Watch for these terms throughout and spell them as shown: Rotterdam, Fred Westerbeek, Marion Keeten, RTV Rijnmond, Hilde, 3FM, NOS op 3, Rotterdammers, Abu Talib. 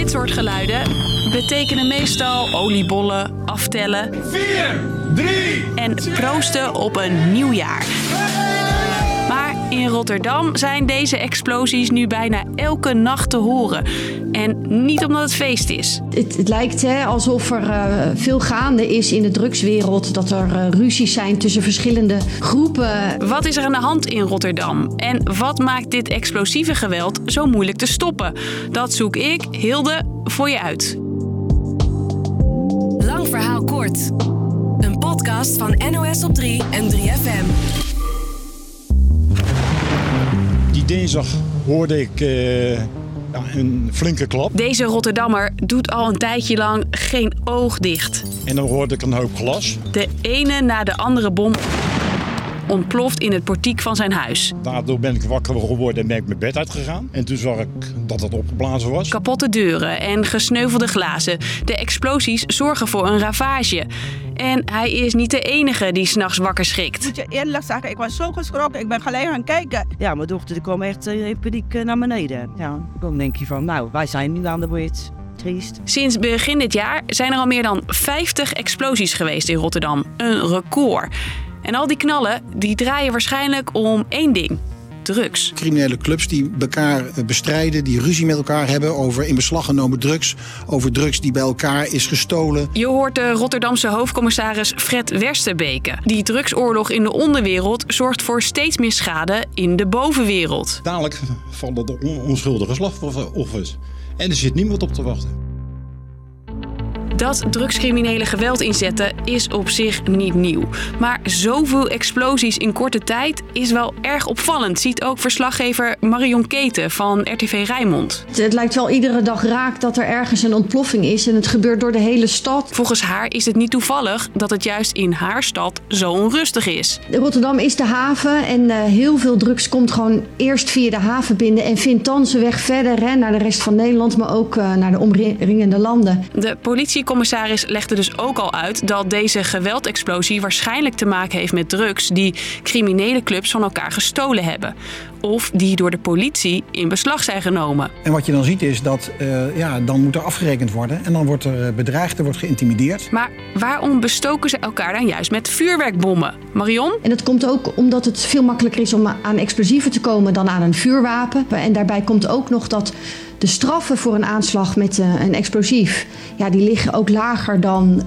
Dit soort geluiden betekenen meestal oliebollen, aftellen... 4, 3... en proosten op een nieuw jaar. Maar in Rotterdam zijn deze explosies nu bijna elke nacht te horen. En niet omdat het feest is. Het lijkt alsof er veel gaande is in de drugswereld. Dat er ruzies zijn tussen verschillende groepen. Wat is er aan de hand in Rotterdam? En wat maakt dit explosieve geweld zo moeilijk te stoppen? Dat zoek ik, Hilde, voor je uit. Lang verhaal kort. Een podcast van NOS op 3 en 3FM. Die dinsdag hoorde ik... een flinke klap. Deze Rotterdammer doet al een tijdje lang geen oog dicht. En dan hoorde ik een hoop glas. De ene na de andere bom ontploft in het portiek van zijn huis. Daardoor ben ik wakker geworden en ben ik mijn bed uitgegaan. En toen zag ik dat het opgeblazen was. Kapotte deuren en gesneuvelde glazen. De explosies zorgen voor een ravage. En hij is niet de enige die 's nachts wakker schrikt. Moet je eerlijk zeggen, ik was zo geschrokken. Ik ben gelijk gaan kijken. Ja, mijn dochter die kwam echt in paniek naar beneden. Ja, dan denk je van, nou, wij zijn nu aan de beurt. Triest. Sinds begin dit jaar zijn er al meer dan 50 explosies geweest in Rotterdam. Een record. En al die knallen, die draaien waarschijnlijk om één ding. Drugs. Criminele clubs die elkaar bestrijden, die ruzie met elkaar hebben over in beslag genomen drugs, over drugs die bij elkaar is gestolen. Je hoort de Rotterdamse hoofdcommissaris Fred Westerbeek. Die drugsoorlog in de onderwereld zorgt voor steeds meer schade in de bovenwereld. Dadelijk vallen de onschuldige slachtoffers. En er zit niemand op te wachten. Dat drugscriminelen geweld inzetten is op zich niet nieuw. Maar zoveel explosies in korte tijd is wel erg opvallend, ziet ook verslaggever Marion Keeten van RTV Rijnmond. Het lijkt wel iedere dag raak dat er ergens een ontploffing is en het gebeurt door de hele stad. Volgens haar is het niet toevallig dat het juist in haar stad zo onrustig is. Rotterdam is de haven en heel veel drugs komt gewoon eerst via de haven binnen en vindt dan zijn weg verder naar de rest van Nederland, maar ook naar de omringende landen. De politiecommissaris legde dus ook al uit dat deze geweldexplosie waarschijnlijk te maken heeft met drugs die criminele clubs van elkaar gestolen hebben. Of die door de politie in beslag zijn genomen. En wat je dan ziet is dat dan moet er afgerekend worden. En dan wordt er bedreigd, er wordt geïntimideerd. Maar waarom bestoken ze elkaar dan juist met vuurwerkbommen? Marion? En dat komt ook omdat het veel makkelijker is om aan explosieven te komen dan aan een vuurwapen. En daarbij komt ook nog dat de straffen voor een aanslag met een explosief, ja, die liggen ook lager dan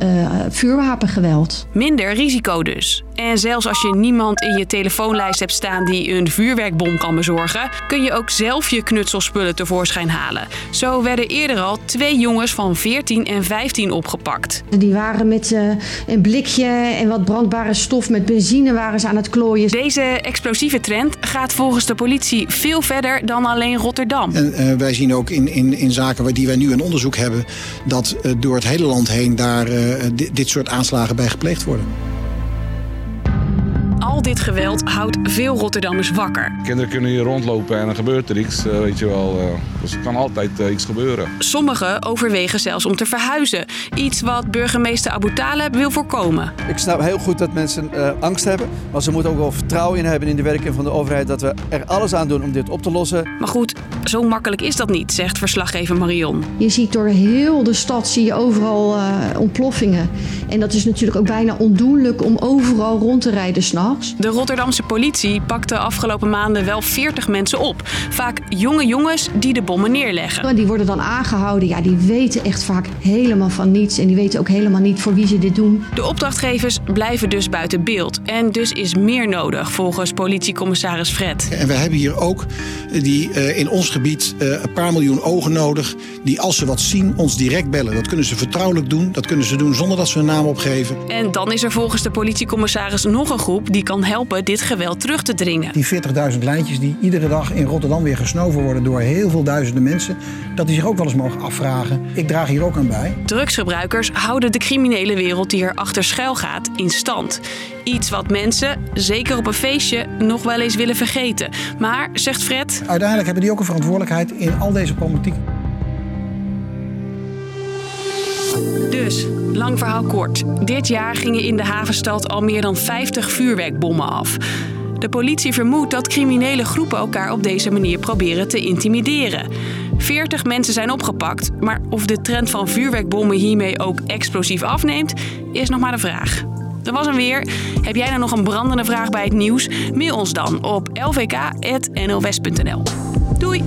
vuurwapengeweld. Minder risico dus. En zelfs als je niemand in je telefoonlijst hebt staan die een vuurwerkbom kan bezorgen, kun je ook zelf je knutselspullen tevoorschijn halen. Zo werden eerder al 2 jongens van 14 en 15 opgepakt. Die waren met een blikje en wat brandbare stof met benzine waren ze aan het klooien. Deze explosieve trend gaat volgens de politie veel verder dan alleen Rotterdam. En wij zien ook in zaken die wij nu in onderzoek hebben, dat door het hele land heen daar dit soort aanslagen bij gepleegd worden. Al dit geweld houdt veel Rotterdammers wakker. Kinderen kunnen hier rondlopen en dan gebeurt er iets, weet je wel. Dus er kan altijd iets gebeuren. Sommigen overwegen zelfs om te verhuizen. Iets wat burgemeester Abu Talib wil voorkomen. Ik snap heel goed dat mensen angst hebben. Maar ze moeten ook wel vertrouwen in hebben in de werking van de overheid, dat we er alles aan doen om dit op te lossen. Maar goed, zo makkelijk is dat niet, zegt verslaggever Marion. Je ziet door heel de stad overal ontploffingen. En dat is natuurlijk ook bijna ondoenlijk om overal rond te rijden 's nachts. De Rotterdamse politie pakte afgelopen maanden wel 40 mensen op. Vaak jonge jongens die de bommen neerleggen. Die worden dan aangehouden. Ja, die weten echt vaak helemaal van niets. En die weten ook helemaal niet voor wie ze dit doen. De opdrachtgevers blijven dus buiten beeld. En dus is meer nodig, volgens politiecommissaris Fred. En we hebben hier ook in ons gebied een paar miljoen ogen nodig. Die als ze wat zien, ons direct bellen. Dat kunnen ze vertrouwelijk doen. Dat kunnen ze doen zonder dat ze hun naam opgeven. En dan is er volgens de politiecommissaris nog een groep die kan helpen dit geweld terug te dringen. Die 40.000 lijntjes die iedere dag in Rotterdam weer gesnoven worden door heel veel duizenden mensen, dat die zich ook wel eens mogen afvragen. Ik draag hier ook aan bij. Drugsgebruikers houden de criminele wereld die erachter schuil gaat in stand. Iets wat mensen, zeker op een feestje, nog wel eens willen vergeten. Maar, zegt Fred, uiteindelijk hebben die ook een verantwoordelijkheid in al deze problematiek. Dus, lang verhaal kort. Dit jaar gingen in de havenstad al meer dan 50 vuurwerkbommen af. De politie vermoedt dat criminele groepen elkaar op deze manier proberen te intimideren. 40 mensen zijn opgepakt, maar of de trend van vuurwerkbommen hiermee ook explosief afneemt, is nog maar de vraag. Dat was hem weer. Heb jij nou nog een brandende vraag bij het nieuws? Mail ons dan op lvk@nos.nl. Doei!